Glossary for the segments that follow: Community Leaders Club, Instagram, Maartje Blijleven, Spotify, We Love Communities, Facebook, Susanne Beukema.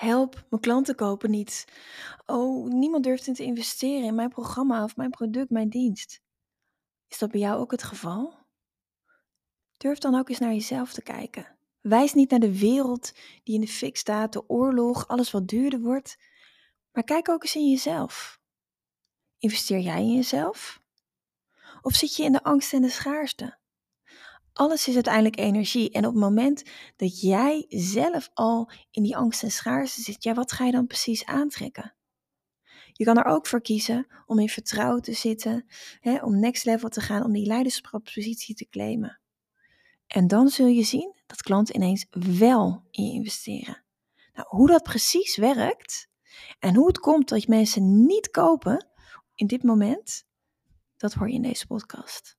Help, mijn klanten kopen niet. Oh, niemand durft in te investeren in mijn programma of mijn product, mijn dienst. Is dat bij jou ook het geval? Durf dan ook eens naar jezelf te kijken. Wijs niet naar de wereld die in de fik staat, de oorlog, alles wat duurder wordt. Maar kijk ook eens in jezelf. Investeer jij in jezelf? Of zit je in de angst en de schaarste? Alles is uiteindelijk energie. En op het moment dat jij zelf al in die angst en schaarste zit, ja, wat ga je dan precies aantrekken? Je kan er ook voor kiezen om in vertrouwen te zitten, hè, om next level te gaan, om die leiderschapspositie te claimen. En dan zul je zien dat klanten ineens wel in je investeren. Nou, hoe dat precies werkt en hoe het komt dat mensen niet kopen in dit moment, dat hoor je in deze podcast.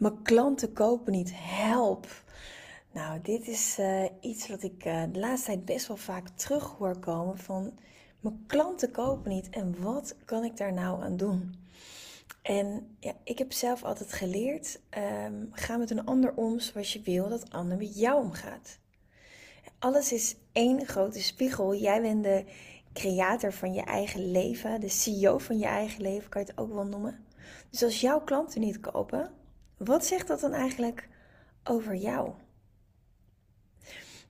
Mijn klanten kopen niet, help. Nou, dit is iets wat ik de laatste tijd best wel vaak terug hoor komen van mijn klanten kopen niet en wat kan ik daar nou aan doen? En ja, ik heb zelf altijd geleerd, ga met een ander om zoals je wil dat ander met jou omgaat. Alles is één grote spiegel. Jij bent de creator van je eigen leven, de CEO van je eigen leven, kan je het ook wel noemen. Dus als jouw klanten niet kopen, wat zegt dat dan eigenlijk over jou?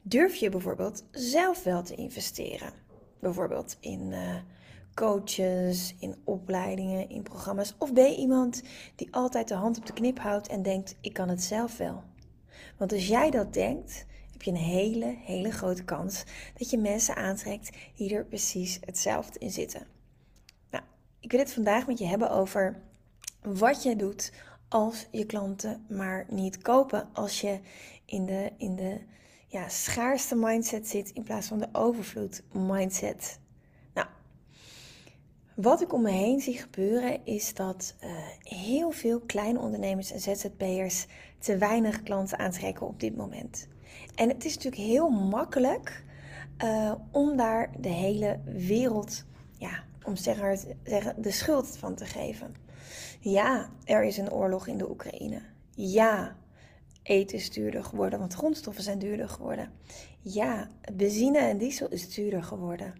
Durf je bijvoorbeeld zelf wel te investeren? Bijvoorbeeld in coaches, in opleidingen, in programma's. Of ben je iemand die altijd de hand op de knip houdt en denkt, ik kan het zelf wel? Want als jij dat denkt, heb je een hele, hele grote kans dat je mensen aantrekt die er precies hetzelfde in zitten. Nou, ik wil het vandaag met je hebben over wat jij doet als je klanten maar niet kopen. Als je in de schaarste mindset zit in plaats van de overvloed mindset. Nou, wat ik om me heen zie gebeuren is dat heel veel kleine ondernemers en ZZP'ers te weinig klanten aantrekken op dit moment. En het is natuurlijk heel makkelijk om daar de hele wereld, ja, om zeggen, de schuld van te geven. Ja, er is een oorlog in de Oekraïne. Ja, eten is duurder geworden, want grondstoffen zijn duurder geworden. Ja, benzine en diesel is duurder geworden.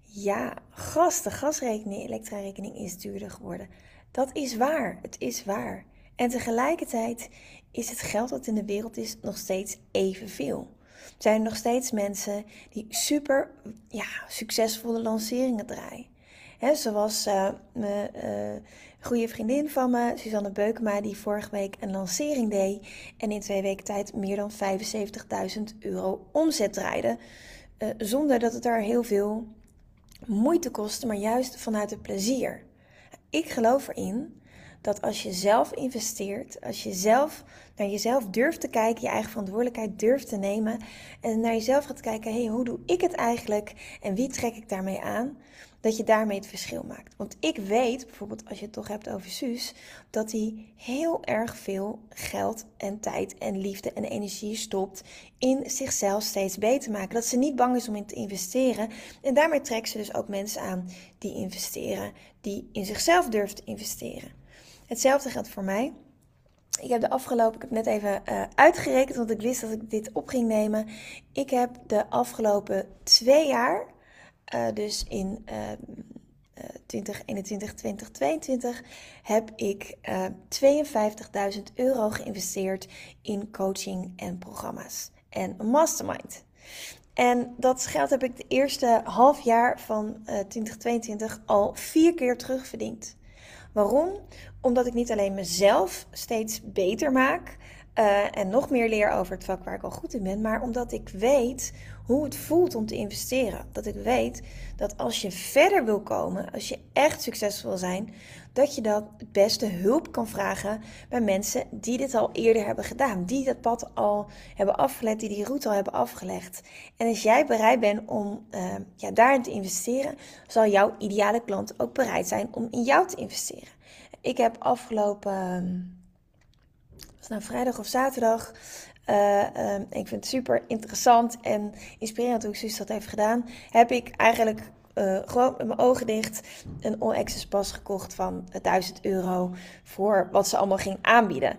Ja, gas, de gasrekening, elektrarekening is duurder geworden. Dat is waar, het is waar. En tegelijkertijd is het geld dat in de wereld is nog steeds evenveel. Er zijn nog steeds mensen die super succesvolle lanceringen draaien. He, zoals mijn goede vriendin van me, Susanne Beukema, die vorige week een lancering deed en in 2 weken tijd meer dan €75.000 omzet draaide. Zonder dat het daar heel veel moeite kostte, maar juist vanuit het plezier. Ik geloof erin dat als je zelf investeert, als je zelf naar jezelf durft te kijken, je eigen verantwoordelijkheid durft te nemen en naar jezelf gaat kijken, hey, hoe doe ik het eigenlijk en wie trek ik daarmee aan? Dat je daarmee het verschil maakt. Want ik weet, bijvoorbeeld als je het toch hebt over Suus, dat hij heel erg veel geld en tijd en liefde en energie stopt in zichzelf steeds beter maken. Dat ze niet bang is om in te investeren. En daarmee trekt ze dus ook mensen aan die investeren, die in zichzelf durven te investeren. Hetzelfde geldt voor mij. Ik heb net even uitgerekend, want ik wist dat ik dit op ging nemen. Ik heb de afgelopen 2 jaar... Dus in 2021, 2022 heb ik €52.000 geïnvesteerd in coaching en programma's en mastermind. En dat geld heb ik de eerste half jaar van 2022 al 4 keer terugverdiend. Waarom? Omdat ik niet alleen mezelf steeds beter maak en nog meer leer over het vak waar ik al goed in ben, maar omdat ik weet hoe het voelt om te investeren. Dat ik weet dat als je verder wil komen, als je echt succesvol wil zijn, dat je dan het beste hulp kan vragen bij mensen die dit al eerder hebben gedaan. Die dat pad al hebben afgelegd, die die route al hebben afgelegd. En als jij bereid bent om daarin te investeren, zal jouw ideale klant ook bereid zijn om in jou te investeren. Ik heb afgelopen, was het nou vrijdag of zaterdag... ik vind het super interessant en inspirerend hoe ik Suus dat heeft gedaan. Heb ik eigenlijk gewoon met mijn ogen dicht een all-access pas gekocht van €1.000 voor wat ze allemaal ging aanbieden.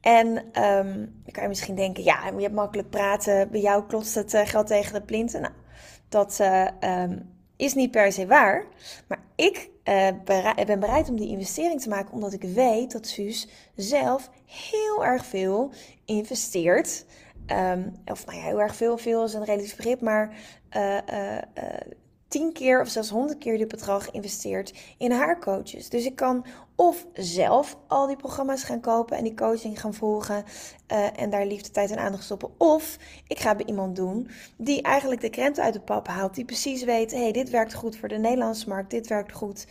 En dan kan je misschien denken, ja, je hebt makkelijk praten, bij jou klotst het geld tegen de plinten. Nou, dat is niet per se waar, maar ik ben bereid om die investering te maken, omdat ik weet dat Suus zelf heel erg veel investeert. Heel erg veel is een relatief begrip, maar 10 keer of zelfs 100 keer dit bedrag investeert in haar coaches. Dus ik kan of zelf al die programma's gaan kopen en die coaching gaan volgen en daar liefde, tijd en aandacht stoppen. Of ik ga bij iemand doen die eigenlijk de krenten uit de pap haalt, die precies weet, hey, dit werkt goed voor de Nederlandse markt, dit werkt goed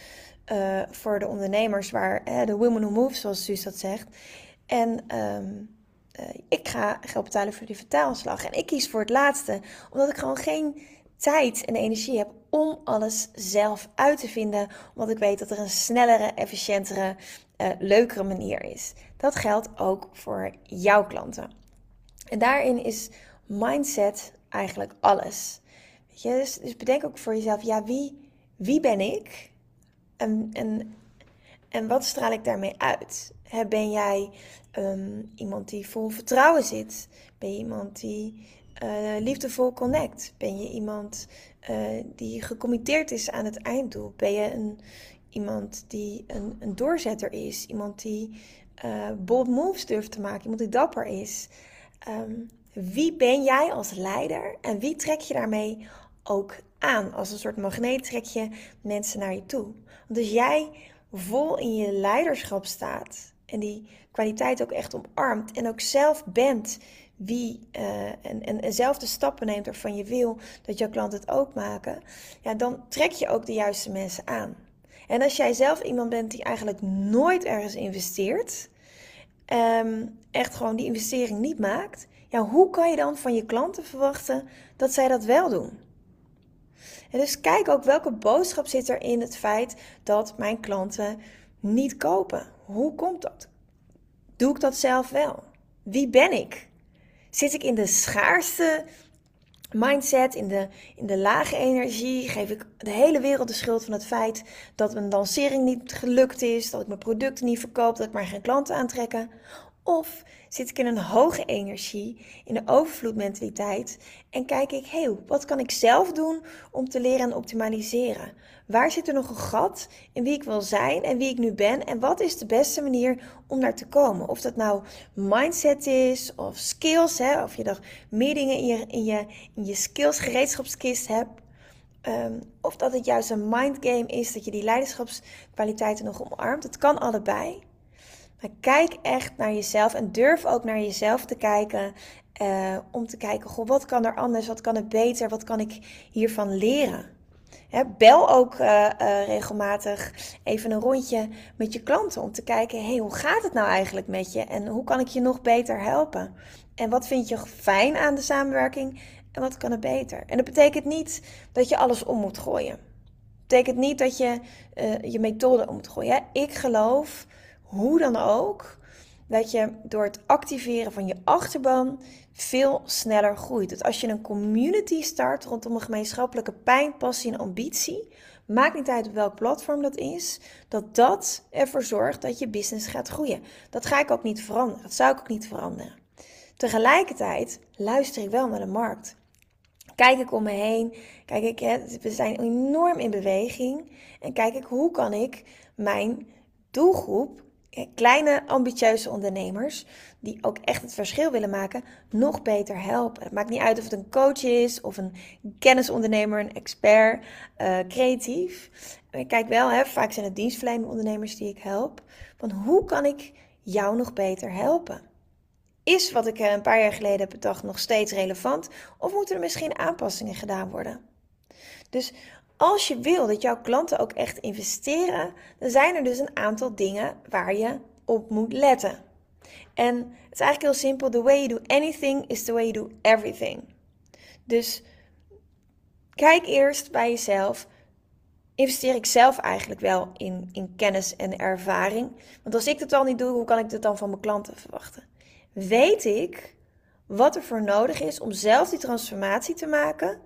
voor de ondernemers, waar de women who move, zoals Suus dat zegt. En ik ga geld betalen voor die vertaalslag. En ik kies voor het laatste, omdat ik gewoon geen tijd en energie heb om alles zelf uit te vinden, omdat ik weet dat er een snellere, efficiëntere, leukere manier is. Dat geldt ook voor jouw klanten. En daarin is mindset eigenlijk alles. Weet je? Dus bedenk ook voor jezelf, ja, wie ben ik? En wat straal ik daarmee uit? Ben jij iemand die vol vertrouwen zit? Ben je iemand die liefdevol connect? Ben je iemand die gecommitteerd is aan het einddoel? Ben je iemand die een doorzetter is? Iemand die bold moves durft te maken? Iemand die dapper is? Wie ben jij als leider? En wie trek je daarmee ook aan? Als een soort magneet trek je mensen naar je toe. Want als jij vol in je leiderschap staat en die kwaliteit ook echt omarmt en ook zelf bent wie en zelf de stappen neemt waarvan je wil dat jouw klant het ook maken, ja, dan trek je ook de juiste mensen aan. En als jij zelf iemand bent die eigenlijk nooit ergens investeert, echt gewoon die investering niet maakt, ja, hoe kan je dan van je klanten verwachten dat zij dat wel doen? En dus kijk ook welke boodschap zit er in het feit dat mijn klanten niet kopen. Hoe komt dat? Doe ik dat zelf wel? Wie ben ik? Zit ik in de schaarste mindset, in de lage energie? Geef ik de hele wereld de schuld van het feit dat mijn lancering niet gelukt is, dat ik mijn producten niet verkoop, dat ik maar geen klanten aantrekken? Of zit ik in een hoge energie, in de overvloedmentaliteit en kijk ik, hey, wat kan ik zelf doen om te leren en optimaliseren? Waar zit er nog een gat in wie ik wil zijn en wie ik nu ben? En wat is de beste manier om daar te komen? Of dat nou mindset is of skills, hè? Of je nog meer dingen in je skills gereedschapskist hebt. Of dat het juist een mindgame is, dat je die leiderschapskwaliteiten nog omarmt. Het kan allebei. Maar kijk echt naar jezelf en durf ook naar jezelf te kijken. Om te kijken, goh, wat kan er anders, wat kan het beter, wat kan ik hiervan leren? Hè, bel ook regelmatig even een rondje met je klanten om te kijken, hey, hoe gaat het nou eigenlijk met je? En hoe kan ik je nog beter helpen? En wat vind je fijn aan de samenwerking? En wat kan het beter? En dat betekent niet dat je alles om moet gooien. Dat betekent niet dat je je methode om moet gooien. Hè? Ik geloof, hoe dan ook, dat je door het activeren van je achterban veel sneller groeit. Dat als je een community start rondom een gemeenschappelijke pijn, passie en ambitie, maakt niet uit op welk platform dat is, dat ervoor zorgt dat je business gaat groeien. Dat ga ik ook niet veranderen. Dat zou ik ook niet veranderen. Tegelijkertijd luister ik wel naar de markt. Kijk ik om me heen, we zijn enorm in beweging en kijk ik hoe kan ik mijn doelgroep, kleine ambitieuze ondernemers die ook echt het verschil willen maken, nog beter helpen. Het maakt niet uit of het een coach is of een kennisondernemer, een expert, creatief. Maar ik kijk wel, vaak zijn het dienstverlenende ondernemers die ik help. Van hoe kan ik jou nog beter helpen? Is wat ik een paar jaar geleden heb bedacht nog steeds relevant? Of moeten er misschien aanpassingen gedaan worden? Dus als je wil dat jouw klanten ook echt investeren, dan zijn er dus een aantal dingen waar je op moet letten. En het is eigenlijk heel simpel. The way you do anything is the way you do everything. Dus kijk eerst bij jezelf. Investeer ik zelf eigenlijk wel in kennis en ervaring? Want als ik dat al niet doe, hoe kan ik dat dan van mijn klanten verwachten? Weet ik wat er voor nodig is om zelf die transformatie te maken,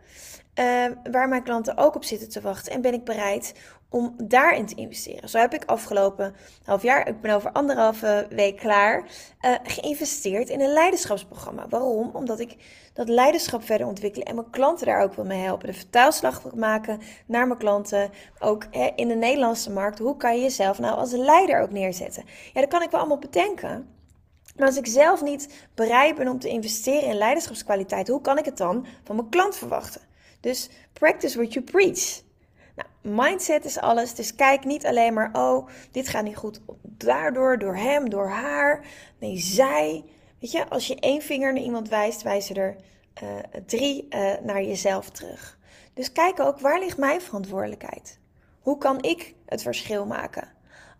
waar mijn klanten ook op zitten te wachten? En ben ik bereid om daarin te investeren? Zo heb ik afgelopen half jaar, ik ben over anderhalve week klaar, geïnvesteerd in een leiderschapsprogramma. Waarom? Omdat ik dat leiderschap verder ontwikkel en mijn klanten daar ook wil mee helpen. De vertaalslag maken naar mijn klanten, ook in de Nederlandse markt. Hoe kan je jezelf nou als leider ook neerzetten? Ja, dat kan ik wel allemaal bedenken. Maar als ik zelf niet bereid ben om te investeren in leiderschapskwaliteit, hoe kan ik het dan van mijn klant verwachten? Dus practice what you preach. Nou, mindset is alles, dus kijk niet alleen maar, oh, dit gaat niet goed, daardoor, door hem, door haar. Nee, zij. Weet je, als je één vinger naar iemand wijst, wijzen er drie naar jezelf terug. Dus kijk ook, waar ligt mijn verantwoordelijkheid? Hoe kan ik het verschil maken?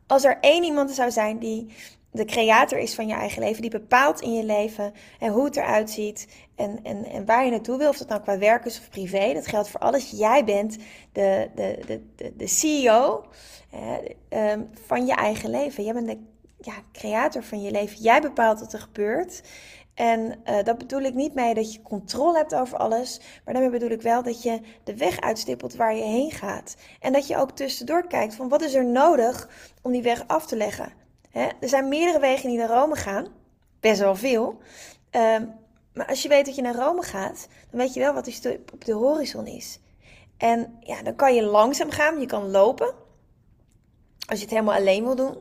Als er één iemand zou zijn die de creator is van je eigen leven, die bepaalt in je leven en hoe het eruit ziet en waar je naartoe wil, of dat nou qua werk is of privé, dat geldt voor alles. Jij bent de CEO van je eigen leven. Jij bent de creator van je leven. Jij bepaalt wat er gebeurt. En dat bedoel ik niet mee dat je controle hebt over alles, maar daarmee bedoel ik wel dat je de weg uitstippelt waar je heen gaat. En dat je ook tussendoor kijkt van wat is er nodig om die weg af te leggen. He, er zijn meerdere wegen die naar Rome gaan, best wel veel. Maar als je weet dat je naar Rome gaat, dan weet je wel wat er op de horizon is. En ja, dan kan je langzaam gaan, je kan lopen, als je het helemaal alleen wil doen.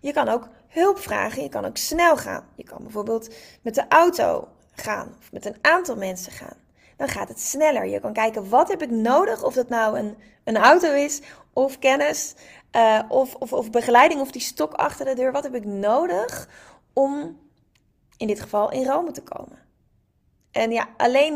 Je kan ook hulp vragen, je kan ook snel gaan. Je kan bijvoorbeeld met de auto gaan, of met een aantal mensen gaan. Dan gaat het sneller. Je kan kijken, wat heb ik nodig? Of dat nou een auto is, of kennis, of begeleiding, of die stok achter de deur. Wat heb ik nodig om in dit geval in Rome te komen? En ja, alleen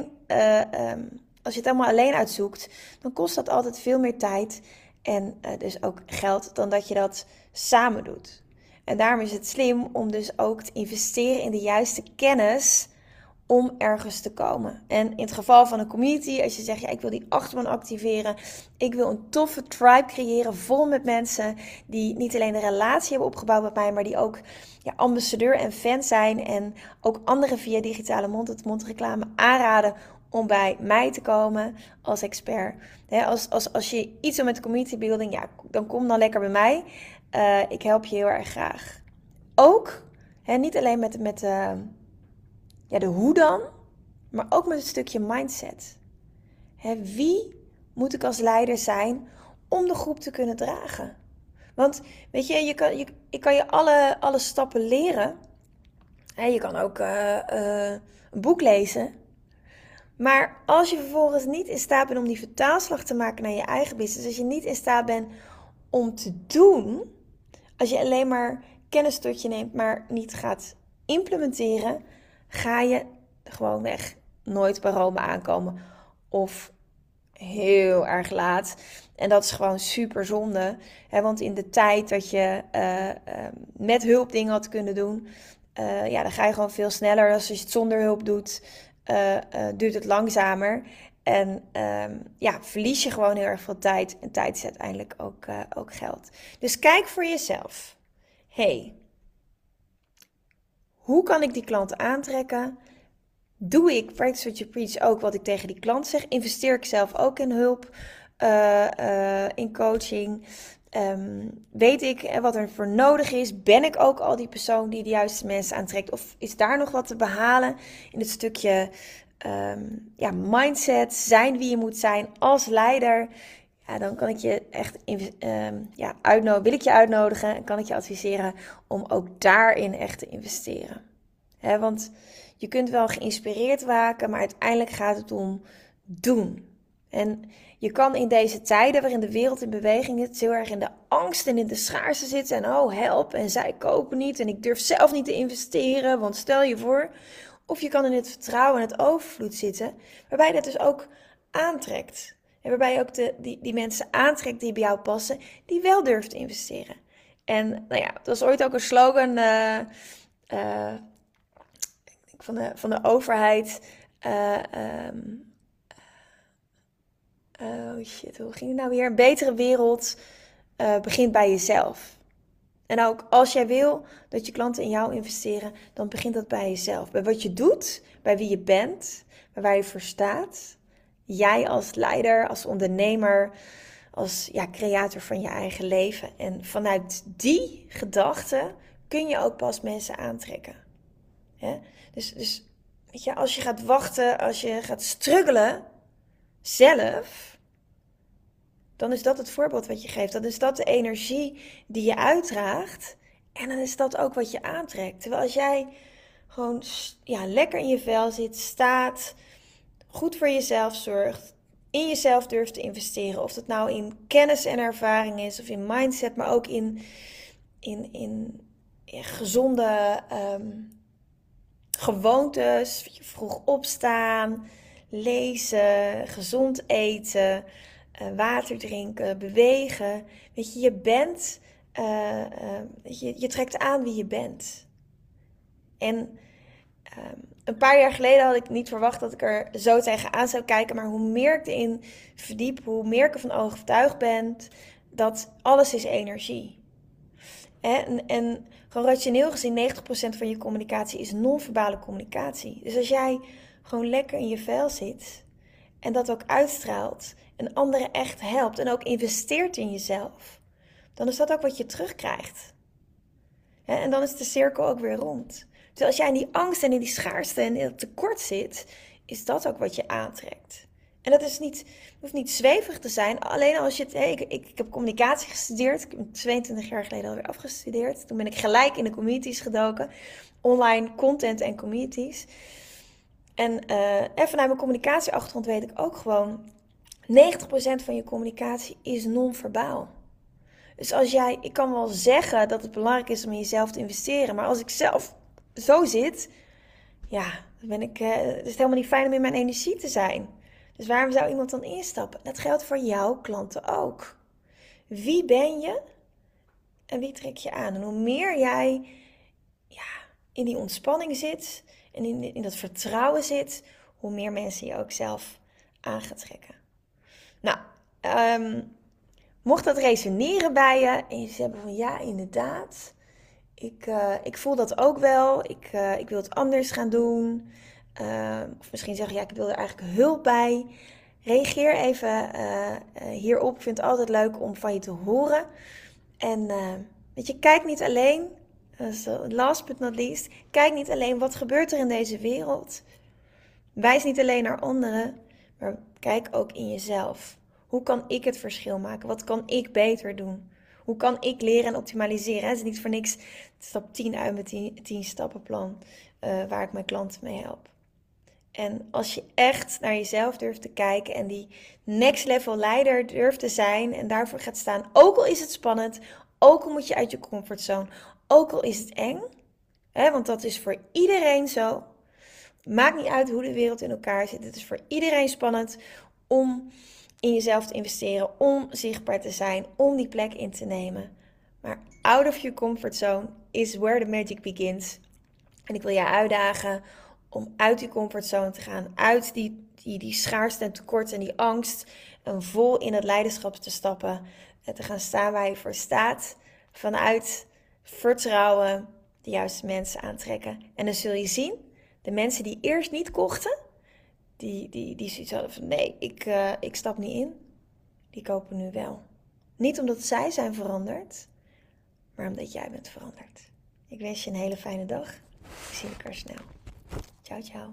als je het allemaal alleen uitzoekt, dan kost dat altijd veel meer tijd en dus ook geld dan dat je dat samen doet. En daarom is het slim om dus ook te investeren in de juiste kennis om ergens te komen. En in het geval van een community, als je zegt, ja, ik wil die achterban activeren, ik wil een toffe tribe creëren, vol met mensen die niet alleen een relatie hebben opgebouwd met mij, maar die ook ambassadeur en fan zijn en ook anderen via digitale mond-tot-mond reclame aanraden om bij mij te komen als expert. He, als je iets wil met community building, ja, dan kom dan lekker bij mij. Ik help je heel erg graag. Ook, niet alleen met de hoe dan, maar ook met het stukje mindset. Wie moet ik als leider zijn om de groep te kunnen dragen? Want weet je, ik kan je alle stappen leren. Je kan ook een boek lezen. Maar als je vervolgens niet in staat bent om die vertaalslag te maken naar je eigen business, als je niet in staat bent om te doen, als je alleen maar kennis tot je neemt, maar niet gaat implementeren, ga je gewoonweg nooit bij Rome aankomen of heel erg laat. En dat is gewoon super zonde. Hè? Want in de tijd dat je met hulp dingen had kunnen doen, dan ga je gewoon veel sneller. Als je het zonder hulp doet, duurt het langzamer. En verlies je gewoon heel erg veel tijd. En tijd is uiteindelijk ook geld. Dus kijk voor jezelf. Hey, hoe kan ik die klant aantrekken? Doe ik, practice what you preach, ook wat ik tegen die klant zeg? Investeer ik zelf ook in hulp, in coaching? Weet ik wat er voor nodig is? Ben ik ook al die persoon die de juiste mensen aantrekt? Of is daar nog wat te behalen in het stukje mindset, zijn wie je moet zijn als leider? Ja, dan kan ik je echt uitnodigen en kan ik je adviseren om ook daarin echt te investeren. Hè, want je kunt wel geïnspireerd raken, maar uiteindelijk gaat het om doen. En je kan in deze tijden waarin de wereld in beweging is, heel erg in de angst en in de schaarste zitten. En oh, help, en zij kopen niet en ik durf zelf niet te investeren, want stel je voor. Of je kan in het vertrouwen en het overvloed zitten, waarbij dat dus ook aantrekt. En waarbij je ook die mensen aantrekt die bij jou passen, die wel durven te investeren. En nou ja, dat was ooit ook een slogan van de overheid. Hoe ging het nou weer? Een betere wereld begint bij jezelf. En ook als jij wil dat je klanten in jou investeren, dan begint dat bij jezelf. Bij wat je doet, bij wie je bent, bij waar je voor staat. Jij als leider, als ondernemer, als creator van je eigen leven. En vanuit die gedachte kun je ook pas mensen aantrekken. Ja? Dus weet je, als je gaat wachten, als je gaat struggelen zelf, dan is dat het voorbeeld wat je geeft. Dan is dat de energie die je uitdraagt. En dan is dat ook wat je aantrekt. Terwijl als jij gewoon lekker in je vel zit, staat, goed voor jezelf zorgt, in jezelf durft te investeren. Of dat nou in kennis en ervaring is, of in mindset, maar ook in gezonde gewoontes. Vroeg opstaan, lezen, gezond eten, water drinken, bewegen. Weet je, je bent, je trekt aan wie je bent. En een paar jaar geleden had ik niet verwacht dat ik er zo tegenaan zou kijken. Maar hoe meer ik erin verdiep, hoe meer ik ervan overtuigd ben dat alles is energie. En gewoon rationeel gezien, 90% van je communicatie is non-verbale communicatie. Dus als jij gewoon lekker in je vel zit en dat ook uitstraalt en anderen echt helpt en ook investeert in jezelf, dan is dat ook wat je terugkrijgt. En dan is de cirkel ook weer rond. Terwijl als jij in die angst en in die schaarste en in het tekort zit, is dat ook wat je aantrekt. En dat is niet, hoeft niet zweverig te zijn. Alleen als je het... Ik heb communicatie gestudeerd. Ik heb 22 jaar geleden alweer afgestudeerd. Toen ben ik gelijk in de communities gedoken. Online content en communities. En vanuit mijn communicatieachtergrond weet ik ook gewoon, 90% van je communicatie is non-verbaal. Dus als jij... Ik kan wel zeggen dat het belangrijk is om in jezelf te investeren. Maar als ik zelf zo zit, dan ben ik... Het is helemaal niet fijn om in mijn energie te zijn. Dus waarom zou iemand dan instappen? Dat geldt voor jouw klanten ook. Wie ben je en wie trek je aan? En hoe meer jij in die ontspanning zit en in dat vertrouwen zit, hoe meer mensen je ook zelf aan gaat trekken. Nou, mocht dat resoneren bij je en je zegt van ja, inderdaad, ik voel dat ook wel, ik wil het anders gaan doen. Of misschien zeggen, ik wil er eigenlijk hulp bij. Reageer even hierop. Ik vind het altijd leuk om van je te horen. En kijk niet alleen, last but not least, kijk niet alleen wat gebeurt er in deze wereld. Wijs niet alleen naar anderen, maar kijk ook in jezelf. Hoe kan ik het verschil maken? Wat kan ik beter doen? Hoe kan ik leren en optimaliseren? Het is niet voor niks stap 10 uit met 10 stappenplan. Waar ik mijn klanten mee help. En als je echt naar jezelf durft te kijken en die next level leider durft te zijn en daarvoor gaat staan, ook al is het spannend, ook al moet je uit je comfortzone, ook al is het eng, want dat is voor iedereen zo. Maakt niet uit hoe de wereld in elkaar zit, het is voor iedereen spannend om in jezelf te investeren, om zichtbaar te zijn, om die plek in te nemen. Maar out of your comfortzone is where the magic begins. En ik wil jou uitdagen om uit die comfortzone te gaan. Uit die schaarste en tekort en die angst. En vol in het leiderschap te stappen. En te gaan staan waar je voor staat. Vanuit vertrouwen de juiste mensen aantrekken. En dan zul je zien, de mensen die eerst niet kochten. Die zoiets hadden van nee, ik stap niet in. Die kopen nu wel. Niet omdat zij zijn veranderd. Maar omdat jij bent veranderd. Ik wens je een hele fijne dag. Ik zie elkaar snel. Ciao, ciao.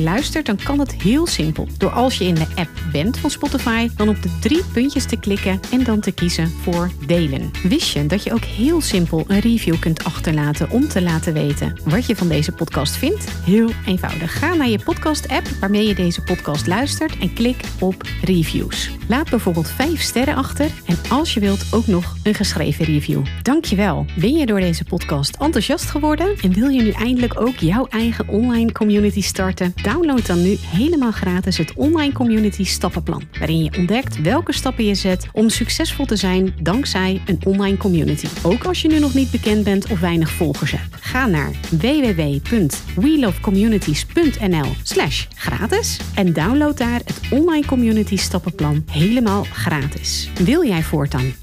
luistert, dan kan het heel simpel. Door als je in de app bent van Spotify, dan op de 3 puntjes te klikken en dan te kiezen voor delen. Wist je dat je ook heel simpel een review kunt achterlaten om te laten weten wat je van deze podcast vindt? Heel eenvoudig. Ga naar je podcast-app waarmee je deze podcast luistert en klik op reviews. Laat bijvoorbeeld 5 sterren achter en als je wilt ook nog een geschreven review. Dankjewel. Ben je door deze podcast enthousiast geworden en wil je nu eindelijk ook jouw eigen online community starten? Download dan nu helemaal gratis het Online Community Stappenplan, waarin je ontdekt welke stappen je zet om succesvol te zijn dankzij een online community. Ook als je nu nog niet bekend bent of weinig volgers hebt. Ga naar www.welofcommunities.nl/gratis en download daar het Online Community Stappenplan helemaal gratis. Wil jij voortaan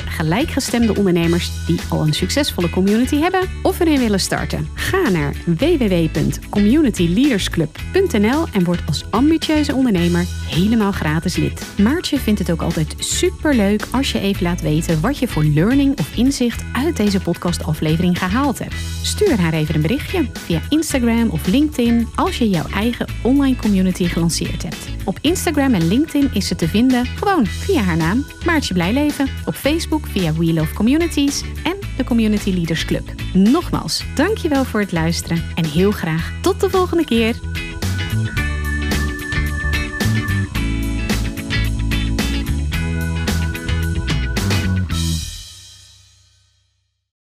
gelijkgestemde ondernemers die al een succesvolle community hebben of erin willen starten. Ga naar www.communityleadersclub.nl en word als ambitieuze ondernemer helemaal gratis lid. Maartje vindt het ook altijd superleuk als je even laat weten wat je voor learning of inzicht uit deze podcastaflevering gehaald hebt. Stuur haar even een berichtje via Instagram of LinkedIn als je jouw eigen online community gelanceerd hebt. Op Instagram en LinkedIn is ze te vinden gewoon via haar naam Maartje Blijleven, op Facebook via We Love Communities en de Community Leaders Club. Nogmaals, dankjewel voor het luisteren en heel graag tot de volgende keer!